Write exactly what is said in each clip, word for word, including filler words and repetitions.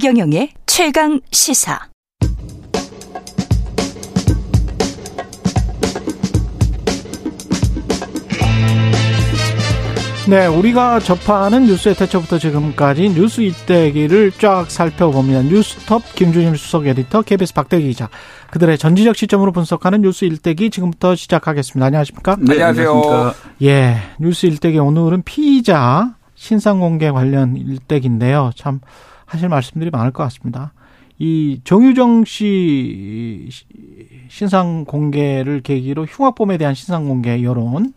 최경영의 최강 시사. 네, 우리가 접하는 뉴스의 태초부터 지금까지 뉴스 일대기를 쫙 살펴봅니다. 뉴스톱 김준일 수석 에디터, 케이비에스 박대기 기자, 그들의 전지적 시점으로 분석하는 뉴스 일대기 지금부터 시작하겠습니다. 안녕하십니까? 네, 안녕하세요. 안녕하십니까? 예, 뉴스 일대기 오늘은 피의자 신상공개 관련 일대기인데요. 참 하실 말씀들이 많을 것 같습니다. 이 정유정 씨 신상공개를 계기로 흉악범에 대한 신상공개 여론.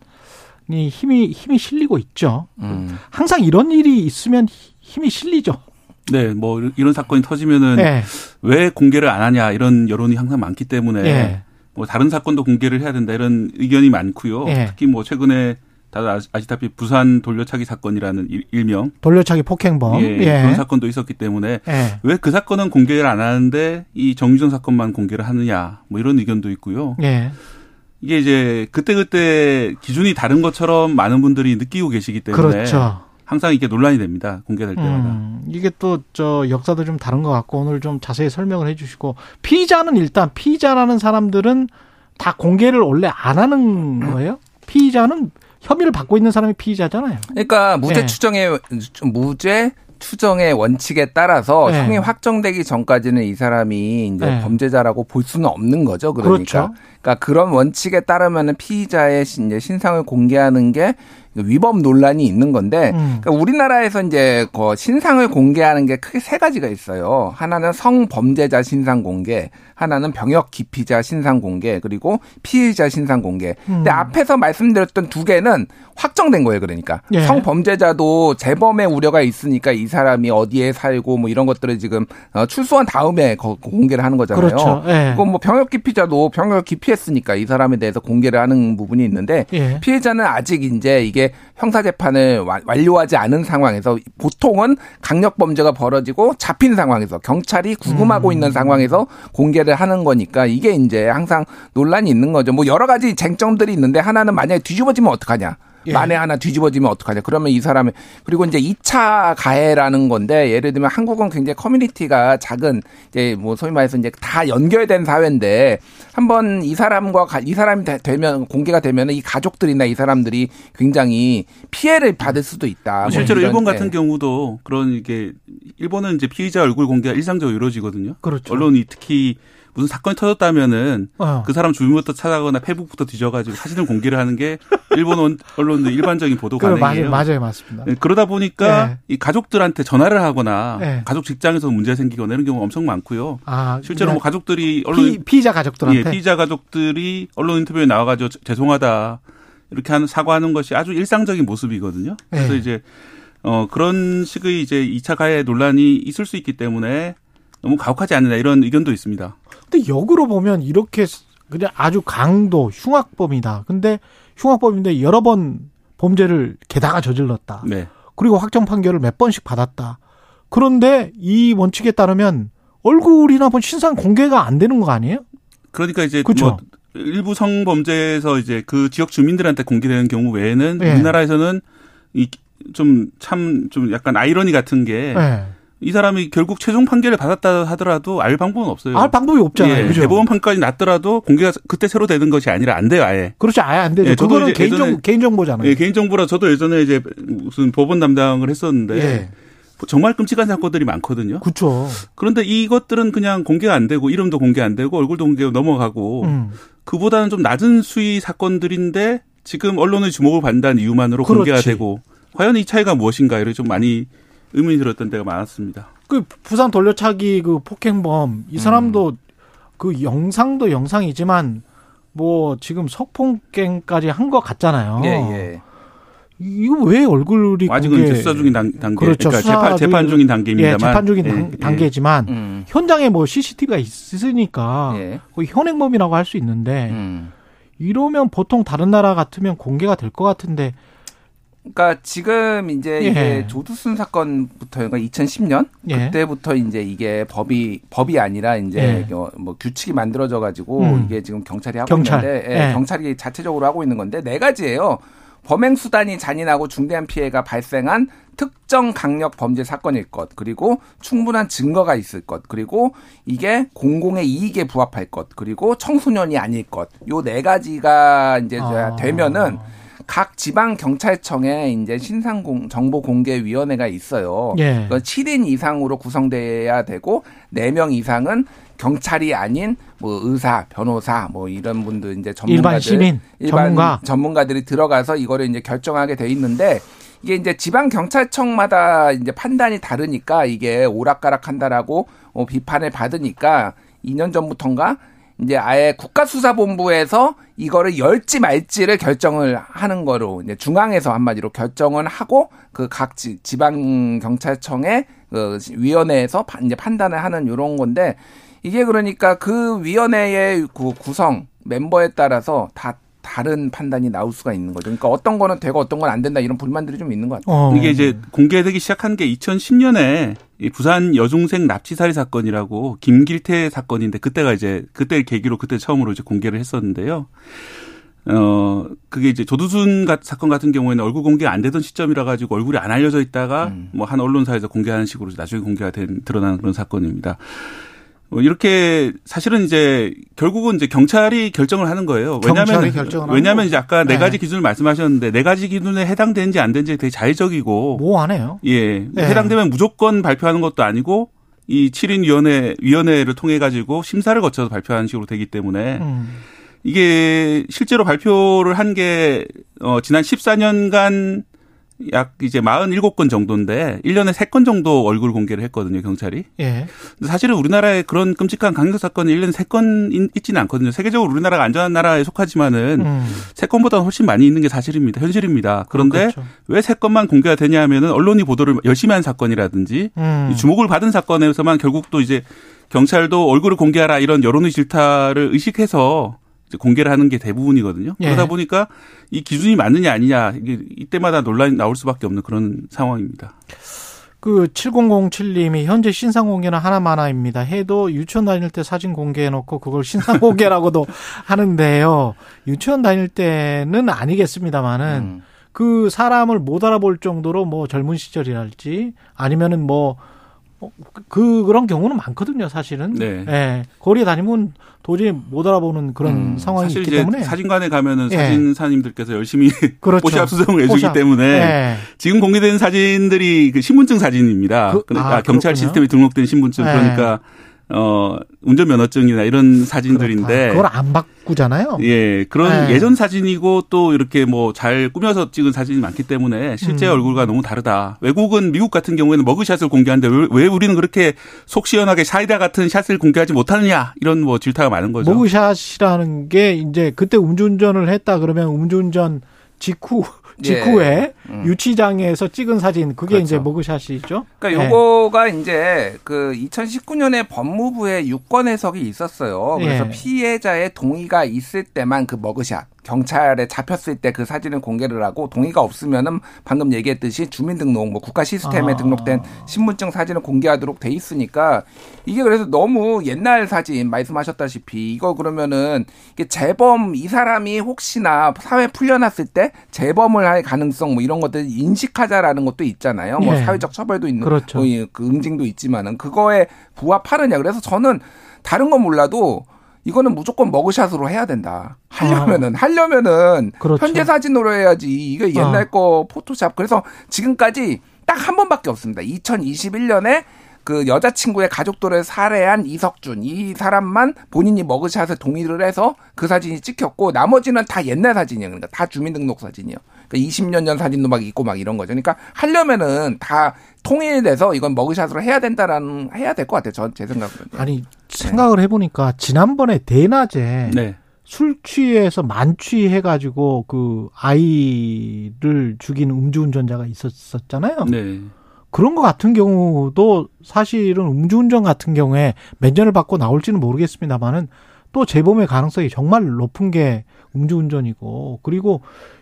이 힘이 힘이 실리고 있죠. 음. 항상 이런 일이 있으면 힘이 실리죠. 네, 뭐 이런 사건이 터지면은 네. 왜 공개를 안 하냐 이런 여론이 항상 많기 때문에 네. 뭐 다른 사건도 공개를 해야 된다 이런 의견이 많고요. 네. 특히 뭐 최근에 다들 아시다시피 부산 돌려차기 사건이라는 일명 돌려차기 폭행범 예, 예. 그런 사건도 있었기 때문에 예. 왜 그 사건은 공개를 안 하는데 이 정유정 사건만 공개를 하느냐 뭐 이런 의견도 있고요. 예. 이게 이제 그때그때 기준이 다른 것처럼 많은 분들이 느끼고 계시기 때문에 그렇죠. 항상 이게 논란이 됩니다. 공개될 때마다. 음, 이게 또 저 역사도 좀 다른 것 같고 오늘 좀 자세히 설명을 해 주시고 피의자는 일단 피의자라는 사람들은 다 공개를 원래 안 하는 거예요? 피의자는 혐의를 받고 있는 사람이 피의자잖아요. 그러니까 무죄 네. 추정의 무죄 추정의 원칙에 따라서 네. 형이 확정되기 전까지는 이 사람이 이제 네. 범죄자라고 볼 수는 없는 거죠. 그러니까. 그렇죠. 그러니까 그런 원칙에 따르면은 피의자의 이제 신상을 공개하는 게 위법 논란이 있는 건데 음. 그러니까 우리나라에서 이제 그 신상을 공개하는 게 크게 세 가지가 있어요. 하나는 성범죄자 신상 공개, 하나는 병역 기피자 신상 공개, 그리고 피의자 신상 공개. 음. 근데 앞에서 말씀드렸던 두 개는 확정된 거예요. 그러니까 예. 성범죄자도 재범의 우려가 있으니까 이 사람이 어디에 살고 뭐 이런 것들을 지금 출소한 다음에 공개를 하는 거잖아요. 그렇죠. 예. 그리고 뭐 병역 기피자도 병역 기피했으니까 이 사람에 대해서 공개를 하는 부분이 있는데 예. 피의자는 아직 이제 이게 형사재판을 완료하지 않은 상황에서 보통은 강력범죄가 벌어지고 잡힌 상황에서 경찰이 구금하고 음. 있는 상황에서 공개를 하는 거니까 이게 이제 항상 논란이 있는 거죠. 뭐 여러 가지 쟁점들이 있는데 하나는 만약에 뒤집어지면 어떡하냐. 예. 만에 하나 뒤집어지면 어떡하냐. 그러면 이 사람이 그리고 이제 이 차 가해라는 건데 예를 들면 한국은 굉장히 커뮤니티가 작은 이제 뭐 소위 말해서 이제 다 연결된 사회인데 한번 이 사람과 이 사람이 되면 공개가 되면 이 가족들이나 이 사람들이 굉장히 피해를 받을 수도 있다. 실제로 뭐 일본 같은 네. 경우도 그런 이게 일본은 이제 피의자 얼굴 공개가 일상적으로 이루어지거든요. 그렇죠. 언론이 특히 무슨 사건이 터졌다면은 어. 그 사람 주민부터 찾아가거나 페북부터 뒤져가지고 사진을 공개를 하는 게 일본 언론의 일반적인 보도 관행이에요. 맞아요, 맞아요, 맞습니다. 네, 그러다 보니까 네. 이 가족들한테 전화를 하거나 네. 가족 직장에서 문제가 생기거나 이런 경우가 엄청 많고요. 아, 실제로 뭐 가족들이 언론 피, 피의자 가족들한테 예, 피의자 가족들이 언론 인터뷰에 나와가지고 죄송하다 이렇게 하는 사과하는 것이 아주 일상적인 모습이거든요. 그래서 네. 이제 어, 그런 식의 이제 이 차 가해 논란이 있을 수 있기 때문에 너무 가혹하지 않느냐 이런 의견도 있습니다. 근데 역으로 보면 이렇게 그냥 아주 강도 흉악범이다. 근데 흉악범인데 여러 번 범죄를 게다가 저질렀다. 네. 그리고 확정 판결을 몇 번씩 받았다. 그런데 이 원칙에 따르면 얼굴이나 뭐 신상 공개가 안 되는 거 아니에요? 그러니까 이제 그쵸? 뭐 일부 성범죄에서 이제 그 지역 주민들한테 공개되는 경우 외에는 네. 우리나라에서는 이 좀 참 좀 약간 아이러니 같은 게. 네. 이 사람이 결국 최종 판결을 받았다 하더라도 알 방법은 없어요. 알 방법이 없잖아요. 예, 그죠? 대법원판까지 났더라도 공개가 그때 새로 되는 것이 아니라 안 돼요, 아예. 그렇죠, 아예 안 되죠. 예, 그거는 개인정보, 개인정보잖아요. 예, 개인정보라 저도 예전에 이제 무슨 법원 담당을 했었는데 예. 정말 끔찍한 사건들이 많거든요. 그렇죠. 그런데 이것들은 그냥 공개가 안 되고 이름도 공개 안 되고 얼굴도 공개 넘어가고 음. 그보다는 좀 낮은 수위 사건들인데 지금 언론의 주목을 받는다는 이유만으로 그렇지. 공개가 되고 과연 이 차이가 무엇인가 이런 좀 많이 의문이 들었던 데가 많았습니다. 그 부산 돌려차기 그 폭행범 이 사람도 음. 그 영상도 영상이지만 뭐 지금 성폭행까지 한 것 같잖아요. 예, 예. 이거 왜 얼굴이 아직은 공개... 수사 중인 단, 단계, 그렇죠. 그러니까 재판, 재판 중인 단계입니다만, 예, 재판 중인 예, 예. 단계지만 음. 현장에 뭐 씨씨티비가 있으니까 예. 거의 현행범이라고 할 수 있는데 음. 이러면 보통 다른 나라 같으면 공개가 될 것 같은데. 그러니까 지금 이제 예. 이게 조두순 사건부터 그러니까 이천십 년 예. 그때부터 이제 이게 법이 법이 아니라 이제 예. 뭐 규칙이 만들어져 가지고 음. 이게 지금 경찰이 하고 경찰. 있는데 예. 예. 경찰이 자체적으로 하고 있는 건데 네 가지예요. 범행 수단이 잔인하고 중대한 피해가 발생한 특정 강력 범죄 사건일 것, 그리고 충분한 증거가 있을 것, 그리고 이게 공공의 이익에 부합할 것, 그리고 청소년이 아닐 것, 요 네 가지가 이제 아. 되면은 각 지방 경찰청에 이제 신상 정보 공개 위원회가 있어요. 예. 칠 인 이상으로 구성돼야 되고 네 명 이상은 경찰이 아닌 뭐 의사, 변호사 뭐 이런 분들 이제 전문가들 일반 시민, 일반 전문가 전문가들이 들어가서 이거를 이제 결정하게 돼 있는데 이게 이제 지방 경찰청마다 이제 판단이 다르니까 이게 오락가락한다라고 뭐 비판을 받으니까 이 년 전부터인가 이제 아예 국가수사본부에서 이거를 열지 말지를 결정을 하는 거로 이제 중앙에서 한마디로 결정을 하고 그 각 지방 경찰청의 그 위원회에서 이제 판단을 하는 이런 건데 이게 그러니까 그 위원회의 그 구성 멤버에 따라서 다 다른 판단이 나올 수가 있는 거죠. 그러니까 어떤 거는 되고 어떤 건 안 된다 이런 불만들이 좀 있는 것 같아요. 어. 이게 이제 공개되기 시작한 게 이천십 년에 이 부산 여중생 납치살해 사건이라고 김길태 사건인데 그때가 이제 그때 계기로 그때 처음으로 이제 공개를 했었는데요. 어 그게 이제 조두순 사건 같은 경우에는 얼굴 공개가 안 되던 시점이라 가지고 얼굴이 안 알려져 있다가 음. 뭐 한 언론사에서 공개하는 식으로 나중에 공개가 된 드러나는 그런 사건입니다. 이렇게 사실은 이제 결국은 이제 경찰이 결정을 하는 거예요. 왜냐하면 왜냐하면 이제 아까 네. 네 가지 기준을 말씀하셨는데 네 가지 기준에 해당되는지 안 되는지 되게 자의적이고 모호하네요. 예, 네. 해당되면 무조건 발표하는 것도 아니고 이 칠 인 위원회 위원회를 통해 가지고 심사를 거쳐서 발표하는 식으로 되기 때문에 음. 이게 실제로 발표를 한 게 어, 지난 십사 년간. 약 이제 사십칠 건 정도인데 일 년에 세 건 정도 얼굴 공개를 했거든요, 경찰이. 예. 근데 사실은 우리나라에 그런 끔찍한 강력 사건이 일 년에 세 건 있지는 않거든요. 세계적으로 우리나라가 안전한 나라에 속하지만은 음. 세 건보다 훨씬 많이 있는 게 사실입니다. 현실입니다. 그런데 그렇죠. 왜 세 건만 공개가 되냐 하면은 언론이 보도를 열심히 한 사건이라든지 음. 주목을 받은 사건에서만 결국 또 이제 경찰도 얼굴을 공개하라 이런 여론의 질타를 의식해서 공개를 하는 게 대부분이거든요. 그러다 예. 보니까 이 기준이 맞느냐 아니냐 이게 이때마다 논란이 나올 수밖에 없는 그런 상황입니다. 그 칠공공칠 님이 현재 신상공개는 하나만화입니다. 해도 유치원 다닐 때 사진 공개해놓고 그걸 신상공개라고도 하는데요. 유치원 다닐 때는 아니겠습니다만은 음. 그 사람을 못 알아볼 정도로 뭐 젊은 시절이랄지 아니면은 뭐 그, 그런 경우는 많거든요, 사실은. 네. 예. 거리에 다니면 도저히 못 알아보는 그런 음, 상황이 있기 때문에. 사진관에 가면은 예. 사진사님들께서 열심히 그렇죠. 포샵 수정을 해주기 포샵. 때문에. 예. 지금 공개된 사진들이 그 신분증 사진입니다. 그, 그러니까 아, 경찰 시스템에 등록된 신분증. 예. 그러니까, 어, 운전면허증이나 이런 사진들인데. 그렇다. 그걸 안 바꾸잖아요. 예. 그런 예. 예전 사진이고 또 이렇게 뭐 잘 꾸며서 찍은 사진이 많기 때문에 실제 음. 얼굴과 너무 다르다. 외국은 미국 같은 경우에는 머그샷을 공개하는데 왜 우리는 그렇게 속 시원하게 사이다 같은 샷을 공개하지 못하느냐 이런 뭐 질타가 많은 거죠. 머그샷이라는 게 이제 그때 음주운전을 했다 그러면 음주운전 직후. 직후에 예. 음. 유치장에서 찍은 사진 그게 그렇죠. 이제 머그샷이죠. 그러니까 요거가 예. 이제 그 이천십구 년에 법무부의 유권 해석이 있었어요. 그래서 예. 피해자의 동의가 있을 때만 그 머그샷 경찰에 잡혔을 때 그 사진을 공개를 하고 동의가 없으면은 방금 얘기했듯이 주민등록 뭐 국가 시스템에 아. 등록된 신분증 사진을 공개하도록 돼 있으니까 이게 그래서 너무 옛날 사진 말씀하셨다시피 이거 그러면은 이게 재범 이 사람이 혹시나 사회 풀려났을 때 재범을 할 가능성 뭐 이런 것들 인식하자라는 것도 있잖아요. 뭐 예. 사회적 처벌도 있는 그렇죠. 뭐 그 응징도 있지만은 그거에 부합하느냐. 그래서 저는 다른 건 몰라도 이거는 무조건 머그샷으로 해야 된다. 하려면은, 아. 하려면은, 그렇죠. 현재 사진으로 해야지. 이게 옛날 아. 거 포토샵. 그래서 지금까지 딱 한 번밖에 없습니다. 이천이십일 년에 그 여자친구의 가족들을 살해한 이석준. 이 사람만 본인이 머그샷에 동의를 해서 그 사진이 찍혔고, 나머지는 다 옛날 사진이에요. 그러니까 다 주민등록 사진이에요. 그러니까 이십 년 전 사진도 막 있고 막 이런 거죠. 그러니까 하려면은 다 통일돼서 이건 머그샷으로 해야 된다라는, 해야 될 것 같아요. 전, 제 생각으로는. 아니, 생각을 해보니까 지난번에 대낮에 네. 술 취해서 만취해가지고 그 아이를 죽인 음주운전자가 있었었잖아요. 네. 그런 것 같은 경우도 사실은 음주운전 같은 경우에 면전을 받고 나올지는 모르겠습니다만은 또 재범의 가능성이 정말 높은 게 음주운전이고 그리고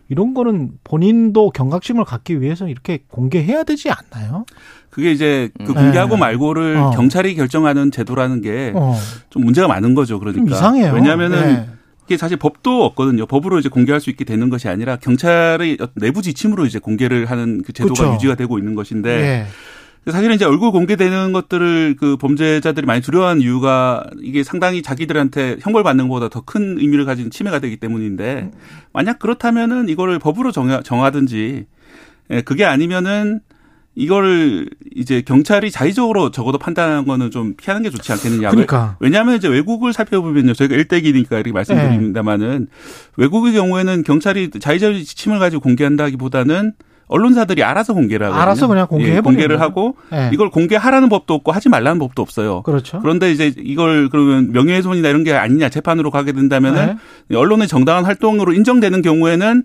이런 거는 본인도 경각심을 갖기 위해서 이렇게 공개해야 되지 않나요? 그게 이제 그 공개하고 네. 말고를 어. 경찰이 결정하는 제도라는 게 좀 어. 문제가 많은 거죠. 그러니까. 좀 이상해요. 왜냐하면은 네. 이게 사실 법도 없거든요. 법으로 이제 공개할 수 있게 되는 것이 아니라 경찰의 내부 지침으로 이제 공개를 하는 그 제도가 그렇죠. 유지가 되고 있는 것인데. 예. 사실은 이제 얼굴 공개되는 것들을 그 범죄자들이 많이 두려워하는 이유가 이게 상당히 자기들한테 형벌 받는 것보다 더 큰 의미를 가진 침해가 되기 때문인데 만약 그렇다면은 이거를 법으로 정하, 정하든지 그게 아니면은 이거를 이제 경찰이 자의적으로 적어도 판단하는 거는 좀 피하는 게 좋지 않겠느냐. 그러니까. 왜냐하면 이제 외국을 살펴보면요. 저희가 일대기니까 이렇게 말씀드립니다만은 외국의 경우에는 경찰이 자의적인 지침을 가지고 공개한다기보다는 언론사들이 알아서 공개를 하거든요. 알아서 그냥 공개해버리는 예, 공개를 거예요. 하고 네. 이걸 공개하라는 법도 없고 하지 말라는 법도 없어요. 그렇죠. 그런데 이제 이걸 그러면 명예훼손이나 이런 게 아니냐 재판으로 가게 된다면은 네. 언론의 정당한 활동으로 인정되는 경우에는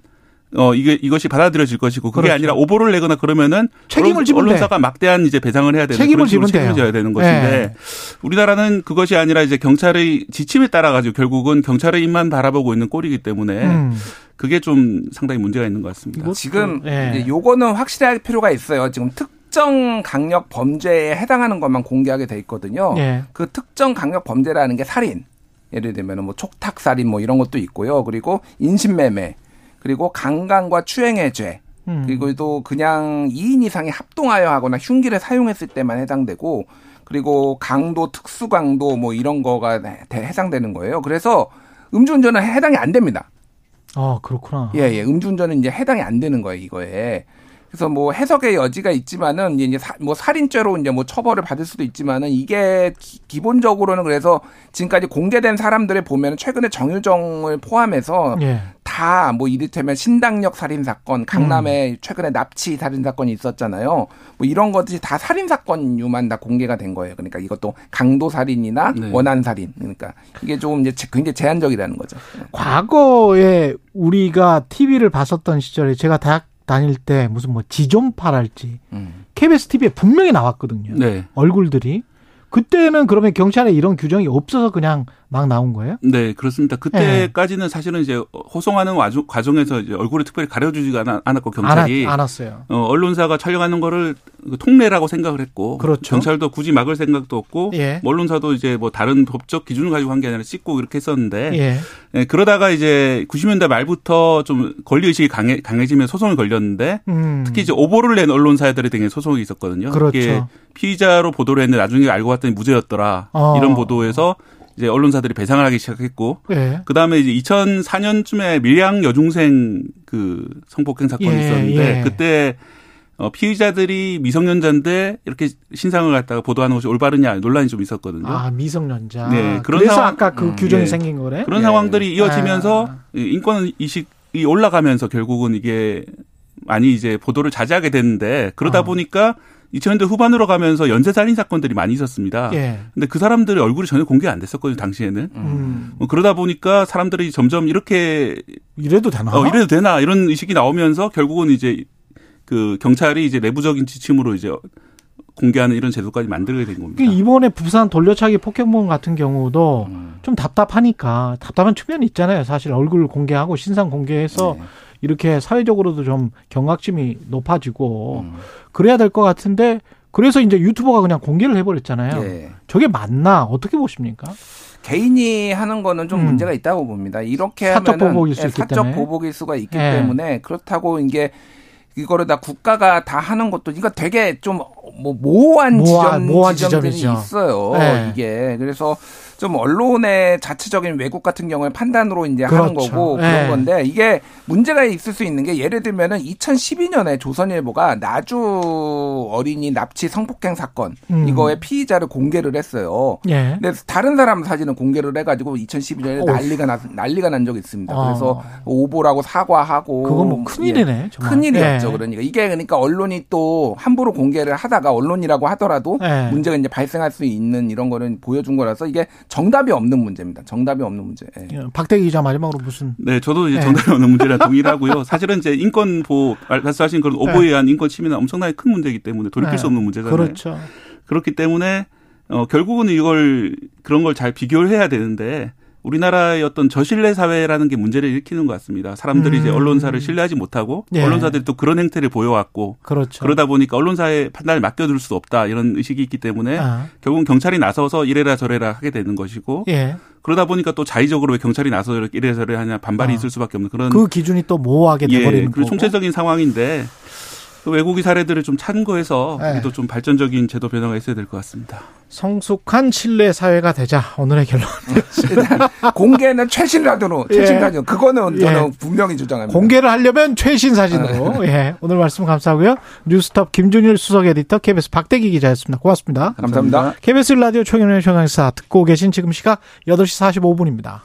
어 이게 이것이 받아들여질 것이고 그게 그렇죠. 아니라 오보를 내거나 그러면은 책임을 지면 언론사가 막대한 이제 배상을 해야 되는 책임을 지면 책임을 져야 되는 것인데 네. 우리나라는 그것이 아니라 이제 경찰의 지침에 따라 가지고 결국은 경찰의 입만 바라보고 있는 꼴이기 때문에. 음. 그게 좀 상당히 문제가 있는 것 같습니다. 지금 네. 요거는 확실할 필요가 있어요. 지금 특정 강력 범죄에 해당하는 것만 공개하게 돼 있거든요. 네. 그 특정 강력 범죄라는 게 살인, 예를 들면 뭐 촉탁살인 뭐 이런 것도 있고요. 그리고 인신매매, 그리고 강간과 추행해죄, 음. 그리고 또 그냥 이 인 이상이 합동하여 하거나 흉기를 사용했을 때만 해당되고, 그리고 강도, 특수강도 뭐 이런 거가 해당되는 거예요. 그래서 음주운전은 해당이 안 됩니다. 아, 그렇구나. 예, 예. 음주운전은 이제 해당이 안 되는 거예요, 이거에. 그래서 뭐 해석의 여지가 있지만은 이제 사, 뭐 살인죄로 이제 뭐 처벌을 받을 수도 있지만은 이게 기, 기본적으로는 그래서 지금까지 공개된 사람들을 보면은 최근에 정유정을 포함해서 예. 다 뭐 이를테면 신당역 살인 사건, 강남에 음. 최근에 납치 살인 사건이 있었잖아요. 뭐 이런 것들이 다 살인 사건류만 다 공개가 된 거예요. 그러니까 이것도 강도 살인이나 네. 원한 살인. 그러니까 이게 좀 이제 굉장히 제한적이라는 거죠. 과거에 우리가 티비를 봤었던 시절에 제가 대학 다닐 때 무슨 뭐 지존파랄지 음. 케이비에스 티비에 분명히 나왔거든요. 네. 얼굴들이. 그때는 그러면 경찰에 이런 규정이 없어서 그냥 막 나온 거예요? 네, 그렇습니다. 그때까지는 네. 사실은 이제 호송하는 과정에서 이제 얼굴을 특별히 가려주지가 않았고 경찰이 안 왔어요. 어, 언론사가 촬영하는 거를 통례라고 생각을 했고 그렇죠. 경찰도 굳이 막을 생각도 없고 예. 언론사도 이제 뭐 다른 법적 기준을 가지고 한 게 아니라 씻고 이렇게 했었는데 예. 네, 그러다가 이제 구십 년대 말부터 좀 권리 의식이 강해 강해지면 소송을 걸렸는데 음. 특히 이제 오보를 낸 언론사들에 대해 소송이 있었거든요. 그렇죠. 이게 피의자로 보도를 했는데 나중에 알고 봤더니 무죄였더라. 어. 이런 보도에서 이제 언론사들이 배상을 하기 시작했고, 예. 그 다음에 이제 이천사 년쯤에 밀양 여중생 그 성폭행 사건이 예. 있었는데, 예. 그때 피의자들이 미성년자인데 이렇게 신상을 갖다가 보도하는 것이 올바르냐 논란이 좀 있었거든요. 아, 미성년자. 네, 그런 그래서 상황, 아까 그 규정이 예. 생긴 거래. 그런 예. 상황들이 이어지면서 아. 인권 의식이 올라가면서 결국은 이게 많이 이제 보도를 자제하게 됐는데 그러다 아. 보니까. 이천 년대 후반으로 가면서 연쇄살인 사건들이 많이 있었습니다. 그런데 예. 그 사람들의 얼굴이 전혀 공개가 안 됐었거든요. 당시에는. 음. 뭐 그러다 보니까 사람들이 점점 이렇게. 이래도 되나? 어, 이래도 되나? 이런 의식이 나오면서 결국은 이제 그 경찰이 이제 내부적인 지침으로 이제 공개하는 이런 제도까지 만들게 된 겁니다. 이번에 부산 돌려차기 포켓몬 같은 경우도 음. 좀 답답하니까 답답한 측면이 있잖아요. 사실 얼굴 공개하고 신상 공개해서 네. 이렇게 사회적으로도 좀 경각심이 높아지고 음. 그래야 될 것 같은데 그래서 이제 유튜버가 그냥 공개를 해버렸잖아요. 네. 저게 맞나? 어떻게 보십니까? 개인이 하는 거는 좀 음. 문제가 있다고 봅니다. 이렇게 사적 하면은 보복일 수 예, 있기 사적 때문에. 보복일 수가 있기 예. 때문에 그렇다고 이게 이거를 다 국가가 다 하는 것도 이거 되게 좀 뭐 모호한 모호한, 지점, 모호한 지점들이 지점이죠. 있어요. 네. 이게 그래서 좀 언론의 자체적인 왜곡 같은 경우에 판단으로 이제 그렇죠. 하는 거고 네. 그런 건데 이게 문제가 있을 수 있는 게 예를 들면은 이천십이 년에 조선일보가 나주 어린이 납치 성폭행 사건 음. 이거의 피의자를 공개를 했어요. 네. 근데 다른 사람 사진을 공개를 해가지고 이천십이 년에 난리가 나, 난리가 난 적이 있습니다. 어. 그래서 오보라고 사과하고 그건 뭐 큰일이네. 정말. 큰일이었죠. 네. 그러니까 이게 그러니까 언론이 또 함부로 공개를 하다가 언론이라고 하더라도 네. 문제가 이제 발생할 수 있는 이런 거를 보여준 거라서 이게 정답이 없는 문제입니다. 정답이 없는 문제. 예. 박대기 기자 마지막으로 무슨? 네, 저도 이제 정답이 예. 없는 문제랑 동일하고요. 사실은 이제 인권 보호, 말씀하신 그런 오보에 대한 예. 인권 침해는 엄청나게 큰 문제이기 때문에 돌이킬 예. 수 없는 문제잖아요. 그렇죠. 그렇기 때문에 어, 결국은 이걸 그런 걸 잘 비교를 해야 되는데. 우리나라의 어떤 저신뢰 사회라는 게 문제를 일으키는 것 같습니다. 사람들이 음. 이제 언론사를 신뢰하지 못하고 예. 언론사들이 또 그런 행태를 보여왔고 그렇죠. 그러다 보니까 언론사의 판단을 맡겨둘 수 없다 이런 의식이 있기 때문에 아. 결국은 경찰이 나서서 이래라 저래라 하게 되는 것이고 예. 그러다 보니까 또 자의적으로 왜 경찰이 나서서 이래라 저래라 하냐 반발이 아. 있을 수밖에 없는 그런. 그 기준이 또 모호하게 돼버리는 예. 거고. 그리고 총체적인 상황인데. 외국의 사례들을 좀 참고해서 우리도 네. 좀 발전적인 제도 변화가 있어야 될 것 같습니다. 성숙한 신뢰 사회가 되자 오늘의 결론입니다. 공개는 최신 사진으로 예. 최신 사진 그거는 저는 예. 분명히 주장합니다. 공개를 하려면 최신 사진으로. 예. 오늘 말씀 감사하고요. 뉴스톱 김준일 수석 에디터 케이비에스 박대기 기자였습니다. 고맙습니다. 감사합니다. 감사합니다. 케이비에스 라디오 최경영의 최강시사 듣고 계신 지금 시각 여덟 시 사십오 분입니다.